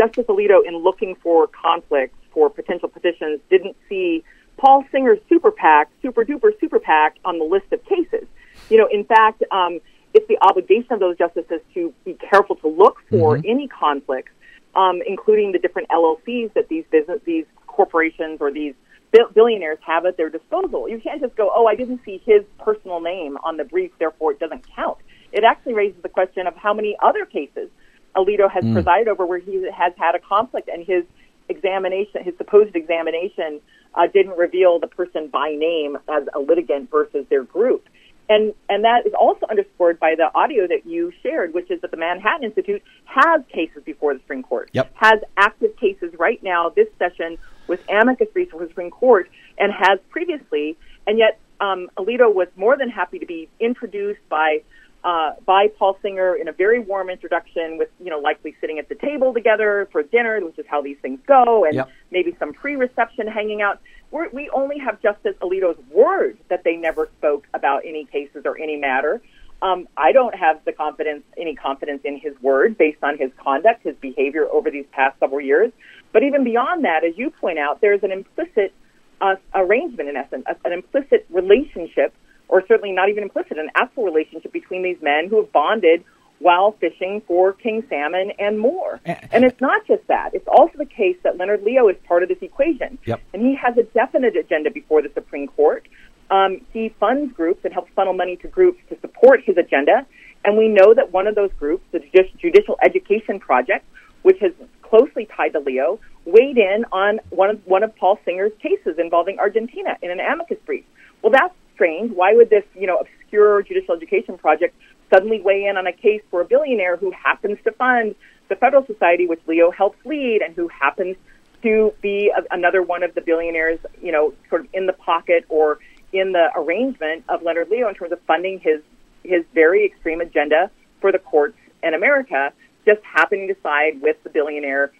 Justice Alito, in looking for conflicts for potential petitions, didn't see Paul Singer's super duper super PAC on the list of cases. In fact, it's the obligation of those justices to be careful to look for any conflicts, including the different LLCs that these corporations or these billionaires have at their disposal. You can't just go, I didn't see his personal name on the brief, therefore it doesn't count. It actually raises the question of how many other cases Alito has presided over where he has had a conflict, and his examination, his supposed examination, didn't reveal the person by name as a litigant versus their group. And that is also underscored by the audio that you shared, which is that the Manhattan Institute has cases before the Supreme Court, has active cases right now this session with amicus briefs for the Supreme Court, and has previously. And yet Alito was more than happy to be introduced by Paul Singer in a very warm introduction with, likely sitting at the table together for dinner, which is how these things go, and maybe some pre-reception hanging out. We only have Justice Alito's word that they never spoke about any cases or any matter. I don't have the confidence in his word based on his conduct, his behavior over these past several years. But even beyond that, as you point out, there's an implicit arrangement, in essence, an implicit relationship, or certainly not even implicit, an actual relationship between these men who have bonded while fishing for king salmon and more. And it's not just that. It's also the case that Leonard Leo is part of this equation. Yep. And he has a definite agenda before the Supreme Court. He funds groups and helps funnel money to groups to support his agenda. And we know that one of those groups, the Judicial Education Project, which is closely tied to Leo, weighed in on one of Paul Singer's cases involving Argentina in an amicus brief. Well, that's strange. Why would this, obscure Judicial Education Project suddenly weigh in on a case for a billionaire who happens to fund the Federalist Society, which Leo helps lead, and who happens to be another one of the billionaires, sort of in the pocket or in the arrangement of Leonard Leo in terms of funding his very extreme agenda for the courts and America, just happening to side with the billionaire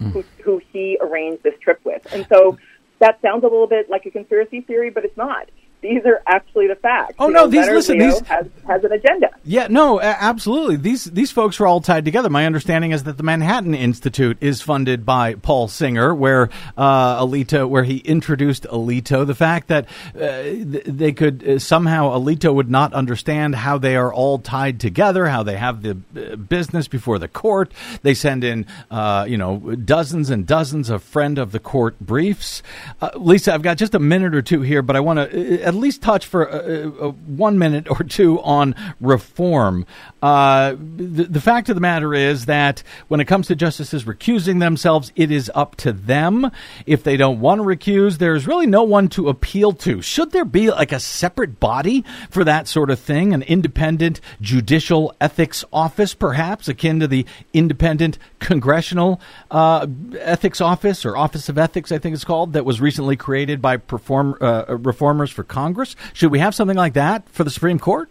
who he arranged this trip with. And so that sounds a little bit like a conspiracy theory, but it's not. These are actually the facts. Oh, no, Leonard Leo has an agenda. Yeah, no, absolutely. These folks are all tied together. My understanding is that the Manhattan Institute is funded by Paul Singer, where he introduced Alito. The fact that they could somehow, Alito would not understand how they are all tied together, how they have the business before the court. They send in, dozens and dozens of friend of the court briefs. Lisa, I've got just a minute or two here, but I want to at least touch for 1 minute or two on reform. The fact of the matter is that when it comes to justices recusing themselves, it is up to them. If they don't want to recuse, there's really no one to appeal to. Should there be like a separate body for that sort of thing, an independent judicial ethics office, perhaps akin to the independent congressional ethics office or Office of Ethics, I think it's called, that was recently created by reformers for Congress? Should we have something like that for the Supreme Court?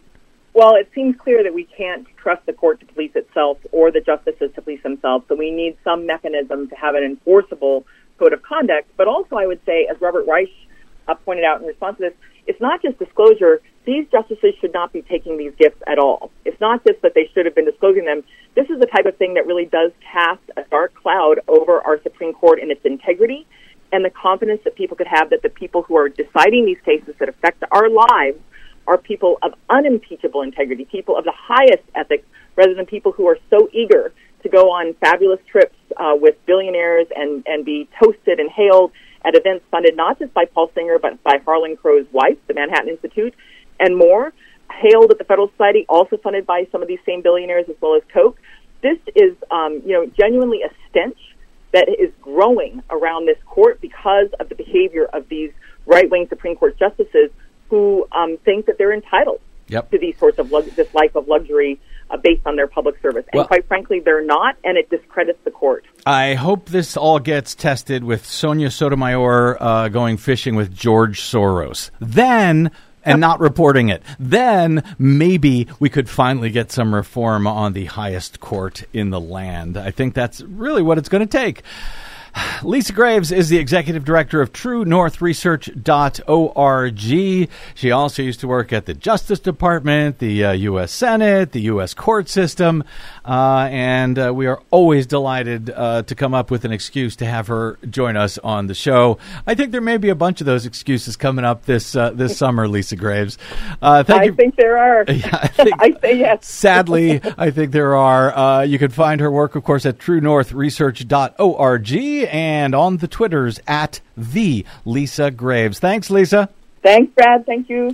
Well, it seems clear that we can't trust the court to police itself or the justices to police themselves, so we need some mechanism to have an enforceable code of conduct. But also, I would say, as Robert Reich pointed out in response to this, it's not just disclosure. These justices should not be taking these gifts at all. It's not just that they should have been disclosing them. This is the type of thing that really does cast a dark cloud over our Supreme Court and its integrity, and the confidence that people could have that the people who are deciding these cases that affect our lives are people of unimpeachable integrity, people of the highest ethics, rather than people who are so eager to go on fabulous trips with billionaires and be toasted and hailed at events funded not just by Paul Singer, but by Harlan Crow's wife, the Manhattan Institute, and more, hailed at the Federal Society, also funded by some of these same billionaires as well as Koch. This is, genuinely a stench that is growing around this court because of the behavior of these right-wing Supreme Court justices who think that they're entitled to these sorts of this life of luxury based on their public service. And quite frankly, they're not, and it discredits the court. I hope this all gets tested with Sonia Sotomayor going fishing with George Soros. Then... and not reporting it. Then maybe we could finally get some reform on the highest court in the land. I think that's really what it's going to take. Lisa Graves is the executive director of TrueNorthResearch.org. She also used to work at the Justice Department, the U.S. Senate, the U.S. court system, and we are always delighted to come up with an excuse to have her join us on the show. I think there may be a bunch of those excuses coming up this summer, Lisa Graves. Thank you. Think there are. I say yes. Sadly, I think there are. You can find her work, of course, at TrueNorthResearch.org. And on the Twitters at the Lisa Graves. Thanks, Lisa. Thanks, Brad. Thank you.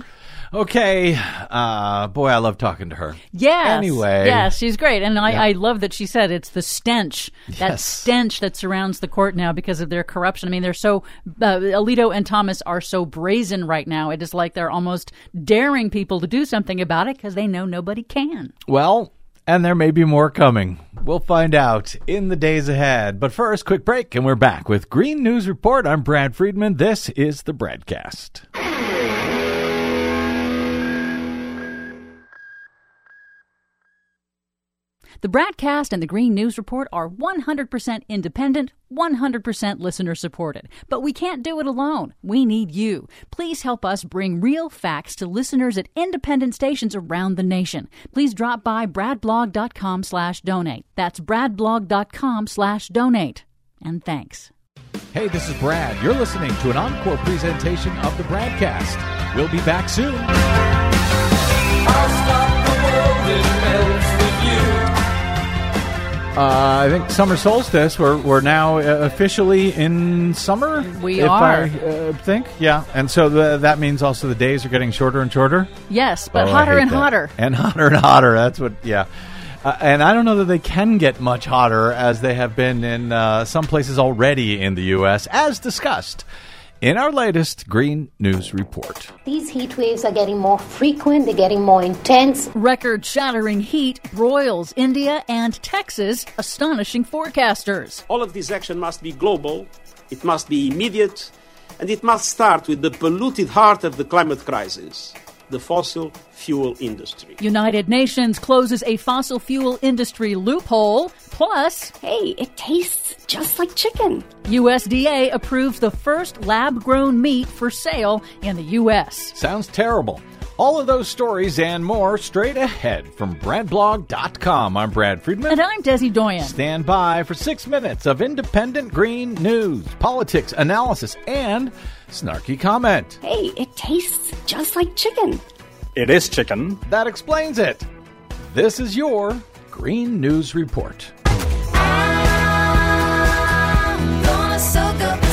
Okay. Boy, I love talking to her. Yes. Anyway. Yes, she's great. And I love that she said it's the stench, that stench that surrounds the court now because of their corruption. I mean, they're so, Alito and Thomas are so brazen right now. It is like they're almost daring people to do something about it because they know nobody can. Well, and there may be more coming. We'll find out in the days ahead. But first, quick break, and we're back with Green News Report. I'm Brad Friedman. This is the Bradcast. The Bradcast and the Green News Report are 100% independent, 100% listener-supported. But we can't do it alone. We need you. Please help us bring real facts to listeners at independent stations around the nation. Please drop by bradblog.com/donate. That's bradblog.com/donate. And thanks. Hey, this is Brad. You're listening to an encore presentation of the Bradcast. We'll be back soon. I'll stop the world and melt with you. I think summer solstice. We're now officially in summer. We are. I think. Yeah. And so that means also the days are getting shorter and shorter. Yes, but hotter and hotter. And hotter and hotter. That's what, yeah. And I don't know that they can get much hotter as they have been in some places already in the U.S., as discussed in our latest Green News Report. These heat waves are getting more frequent, they're getting more intense. Record-shattering heat broils India and Texas, astonishing forecasters. All of this action must be global, it must be immediate, and it must start with the polluted heart of the climate crisis, the fossil fuel industry. United Nations closes a fossil fuel industry loophole. Plus, hey, it tastes just like chicken. USDA approves the first lab-grown meat for sale in the U.S. Sounds terrible. All of those stories and more straight ahead from BradBlog.com. I'm Brad Friedman. And I'm Desi Doyen. Stand by for 6 minutes of independent green news, politics, analysis, and snarky comment. Hey, it tastes just like chicken. It is chicken. That explains it. This is your Green News Report. I'm gonna soak up the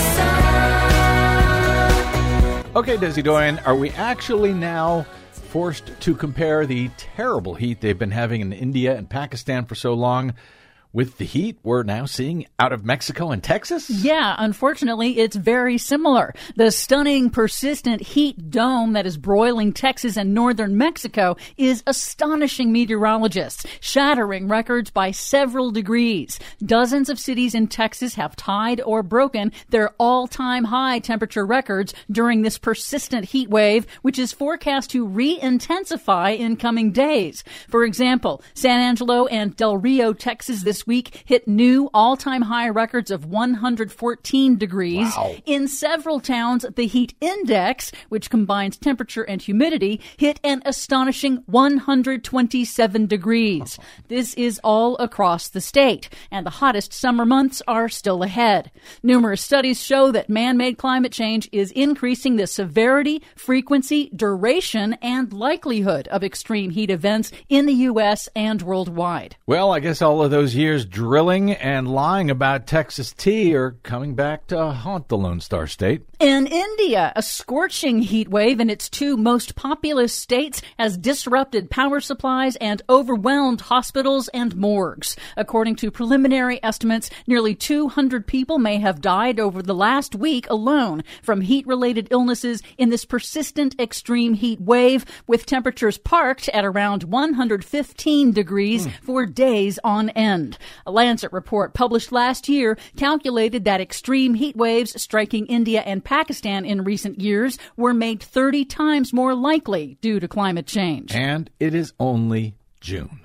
sun. Okay, Desi Doyen, are we actually now forced to compare the terrible heat they've been having in India and Pakistan for so long with the heat we're now seeing out of Mexico and Texas? Yeah, unfortunately, it's very similar. The stunning, persistent heat dome that is broiling Texas and northern Mexico is astonishing meteorologists, shattering records by several degrees. Dozens of cities in Texas have tied or broken their all-time high temperature records during this persistent heat wave, which is forecast to re-intensify in coming days. For example, San Angelo and Del Rio, Texas, this week hit new all-time high records of 114 degrees. Wow. In several towns, the heat index, which combines temperature and humidity, hit an astonishing 127 degrees. Uh-huh. This is all across the state, and the hottest summer months are still ahead. Numerous studies show that man-made climate change is increasing the severity, frequency, duration, and likelihood of extreme heat events in the U.S. and worldwide. Well, I guess all of those years drilling and lying about Texas tea are coming back to haunt the Lone Star State. In India, a scorching heat wave in its two most populous states has disrupted power supplies and overwhelmed hospitals and morgues. According to preliminary estimates, nearly 200 people may have died over the last week alone from heat-related illnesses in this persistent extreme heat wave, with temperatures parked at around 115 degrees for days on end. A Lancet report published last year calculated that extreme heat waves striking India and Pakistan in recent years were made 30 times more likely due to climate change. And it is only June.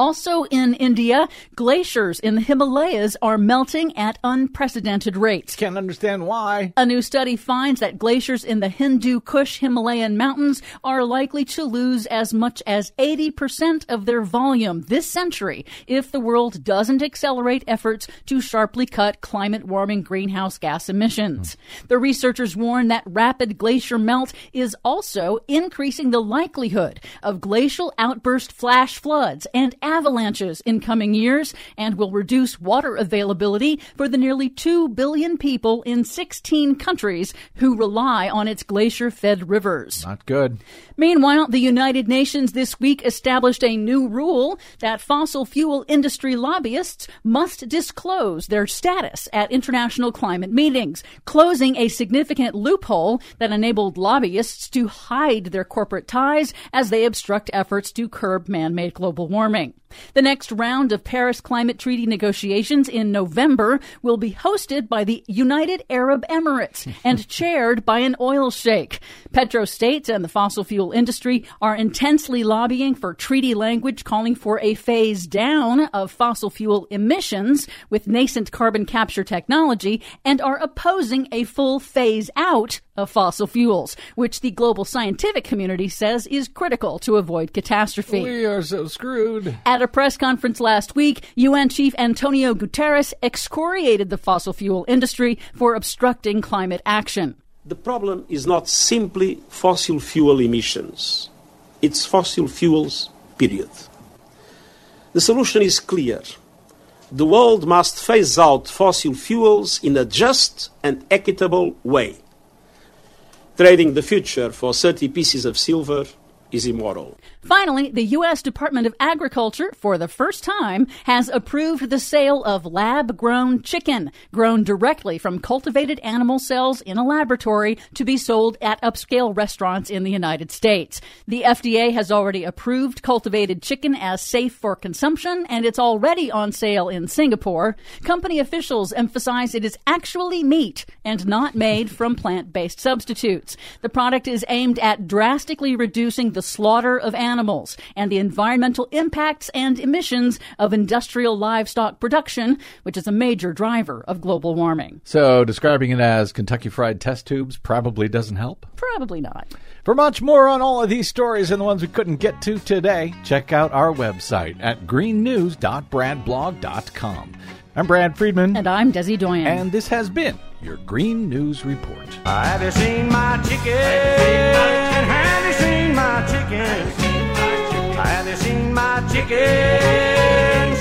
Also in India, glaciers in the Himalayas are melting at unprecedented rates. Can't understand why. A new study finds that glaciers in the Hindu Kush Himalayan mountains are likely to lose as much as 80% of their volume this century if the world doesn't accelerate efforts to sharply cut climate-warming greenhouse gas emissions. The researchers warn that rapid glacier melt is also increasing the likelihood of glacial outburst flash floods and avalanches in coming years, and will reduce water availability for the nearly 2 billion people in 16 countries who rely on its glacier-fed rivers. Not good. Meanwhile, the United Nations this week established a new rule that fossil fuel industry lobbyists must disclose their status at international climate meetings, closing a significant loophole that enabled lobbyists to hide their corporate ties as they obstruct efforts to curb man-made global warming. The next round of Paris Climate Treaty negotiations in November will be hosted by the United Arab Emirates and chaired by an oil sheikh. Petrostates and the fossil fuel industry are intensely lobbying for treaty language calling for a phase down of fossil fuel emissions with nascent carbon capture technology and are opposing a full phase out of fossil fuels, which the global scientific community says is critical to avoid catastrophe. We are so screwed. At a press conference last week, UN Chief Antonio Guterres excoriated the fossil fuel industry for obstructing climate action. The problem is not simply fossil fuel emissions. It's fossil fuels, period. The solution is clear. The world must phase out fossil fuels in a just and equitable way. Trading the future for 30 pieces of silver is immoral. Finally, the U.S. Department of Agriculture, for the first time, has approved the sale of lab-grown chicken, grown directly from cultivated animal cells in a laboratory, to be sold at upscale restaurants in the United States. The FDA has already approved cultivated chicken as safe for consumption, and it's already on sale in Singapore. Company officials emphasize it is actually meat and not made from plant-based substitutes. The product is aimed at drastically reducing the slaughter of animals and the environmental impacts and emissions of industrial livestock production, which is a major driver of global warming. So describing it as Kentucky Fried Test Tubes probably doesn't help? Probably not. For much more on all of these stories and the ones we couldn't get to today, check out our website at greennews.bradblog.com. I'm Brad Friedman. And I'm Desi Doyen. And this has been your Green News Report. Have you seen my chicken? Have you seen my chicken? Have you seen my chicken?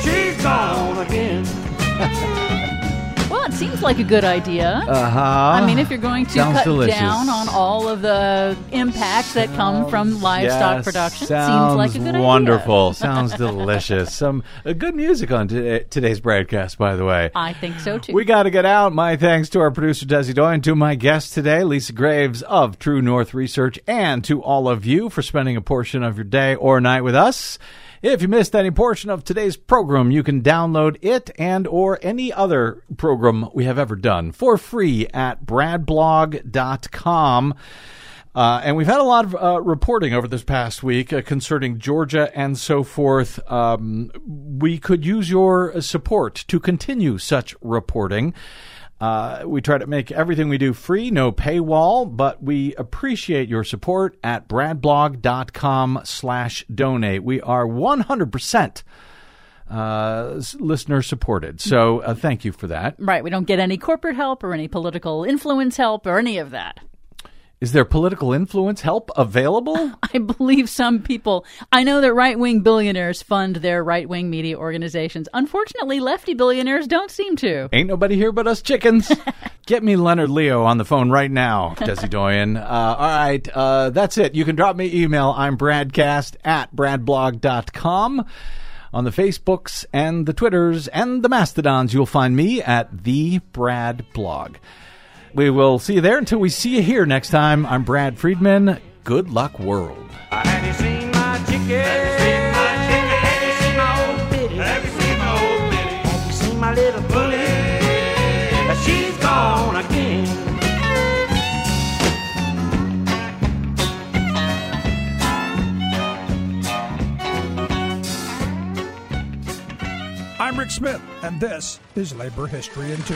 She's gone again. Well, it seems like a good idea. Uh-huh. I mean, if you're going to cut down on all of the impacts that come from livestock production, seems like a good idea. Wonderful. Sounds delicious. Some good music on today's broadcast, by the way. I think so, too. We got to get out. My thanks to our producer, Desi Doyen, to my guest today, Lisa Graves of True North Research, and to all of you for spending a portion of your day or night with us. If you missed any portion of today's program, you can download it and or any other program we have ever done for free at bradblog.com. And we've had a lot of reporting over this past week concerning Georgia and so forth. We could use your support to continue such reporting. We try to make everything we do free, no paywall, but we appreciate your support at bradblog.com/donate. We are 100% listener supported. So thank you for that. Right. We don't get any corporate help or any political influence help or any of that. Is there political influence help available? I believe some people. I know that right-wing billionaires fund their right-wing media organizations. Unfortunately, lefty billionaires don't seem to. Ain't nobody here but us chickens. Get me Leonard Leo on the phone right now, Desi Doyen. All right, that's it. You can drop me email. I'm Bradcast at bradblog.com. On the Facebooks and the Twitters and the Mastodons, you'll find me at the Brad Blog. We will see you there until we see you here next time. I'm Brad Friedman. Good luck, world. Have you seen my chicken? Have you seen my old bitty? Have you seen my old bitty? Have you seen my little bully? She's gone again. I'm Rick Smith, and this is Labor History in 2.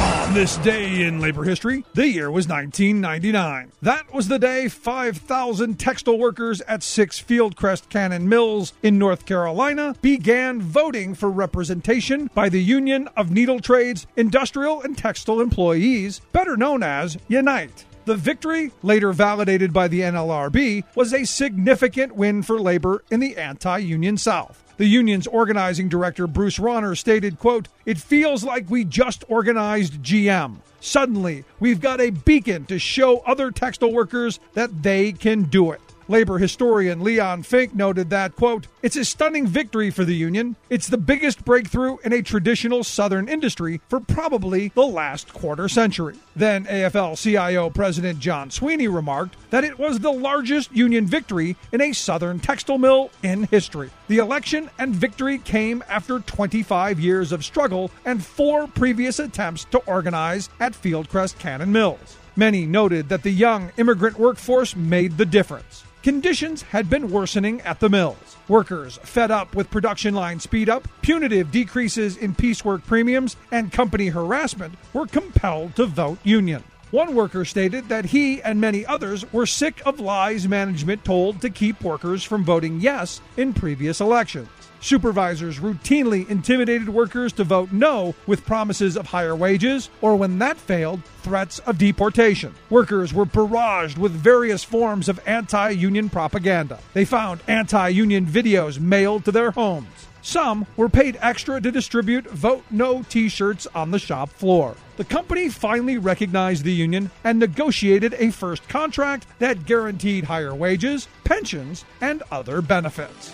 On this day in labor history, the year was 1999. That was the day 5,000 textile workers at 6 Fieldcrest Cannon Mills in North Carolina began voting for representation by the Union of Needle Trades, Industrial and Textile Employees, better known as UNITE. The victory, later validated by the NLRB, was a significant win for labor in the anti-union South. The union's organizing director, Bruce Rauner, stated, quote, "It feels like we just organized GM. Suddenly, we've got a beacon to show other textile workers that they can do it. Labor historian Leon Fink noted that, quote, "It's a stunning victory for the union. It's the biggest breakthrough in a traditional Southern industry for probably the last quarter century." Then AFL-CIO President John Sweeney remarked that it was the largest union victory in a Southern textile mill in history. The election and victory came after 25 years of struggle and 4 previous attempts to organize at Fieldcrest Cannon Mills. Many noted that the young immigrant workforce made the difference. Conditions had been worsening at the mills. Workers fed up with production line speed-up, punitive decreases in piecework premiums, and company harassment were compelled to vote union. One worker stated that he and many others were sick of lies management told to keep workers from voting yes in previous elections. Supervisors routinely intimidated workers to vote no with promises of higher wages, or when that failed, threats of deportation. Workers were barraged with various forms of anti-union propaganda. They found anti-union videos mailed to their homes. Some were paid extra to distribute Vote No t-shirts on the shop floor. The company finally recognized the union and negotiated a first contract that guaranteed higher wages, pensions, and other benefits.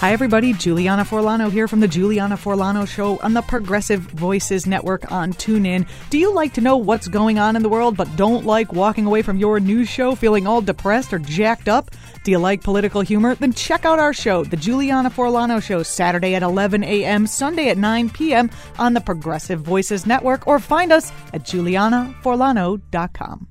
Hi, everybody. Juliana Forlano here from the Juliana Forlano Show on the Progressive Voices Network on TuneIn. Do you like to know what's going on in the world but don't like walking away from your news show feeling all depressed or jacked up? Do you like political humor? Then check out our show, The Juliana Forlano Show, Saturday at 11 a.m., Sunday at 9 p.m. on the Progressive Voices Network, or find us at julianaforlano.com.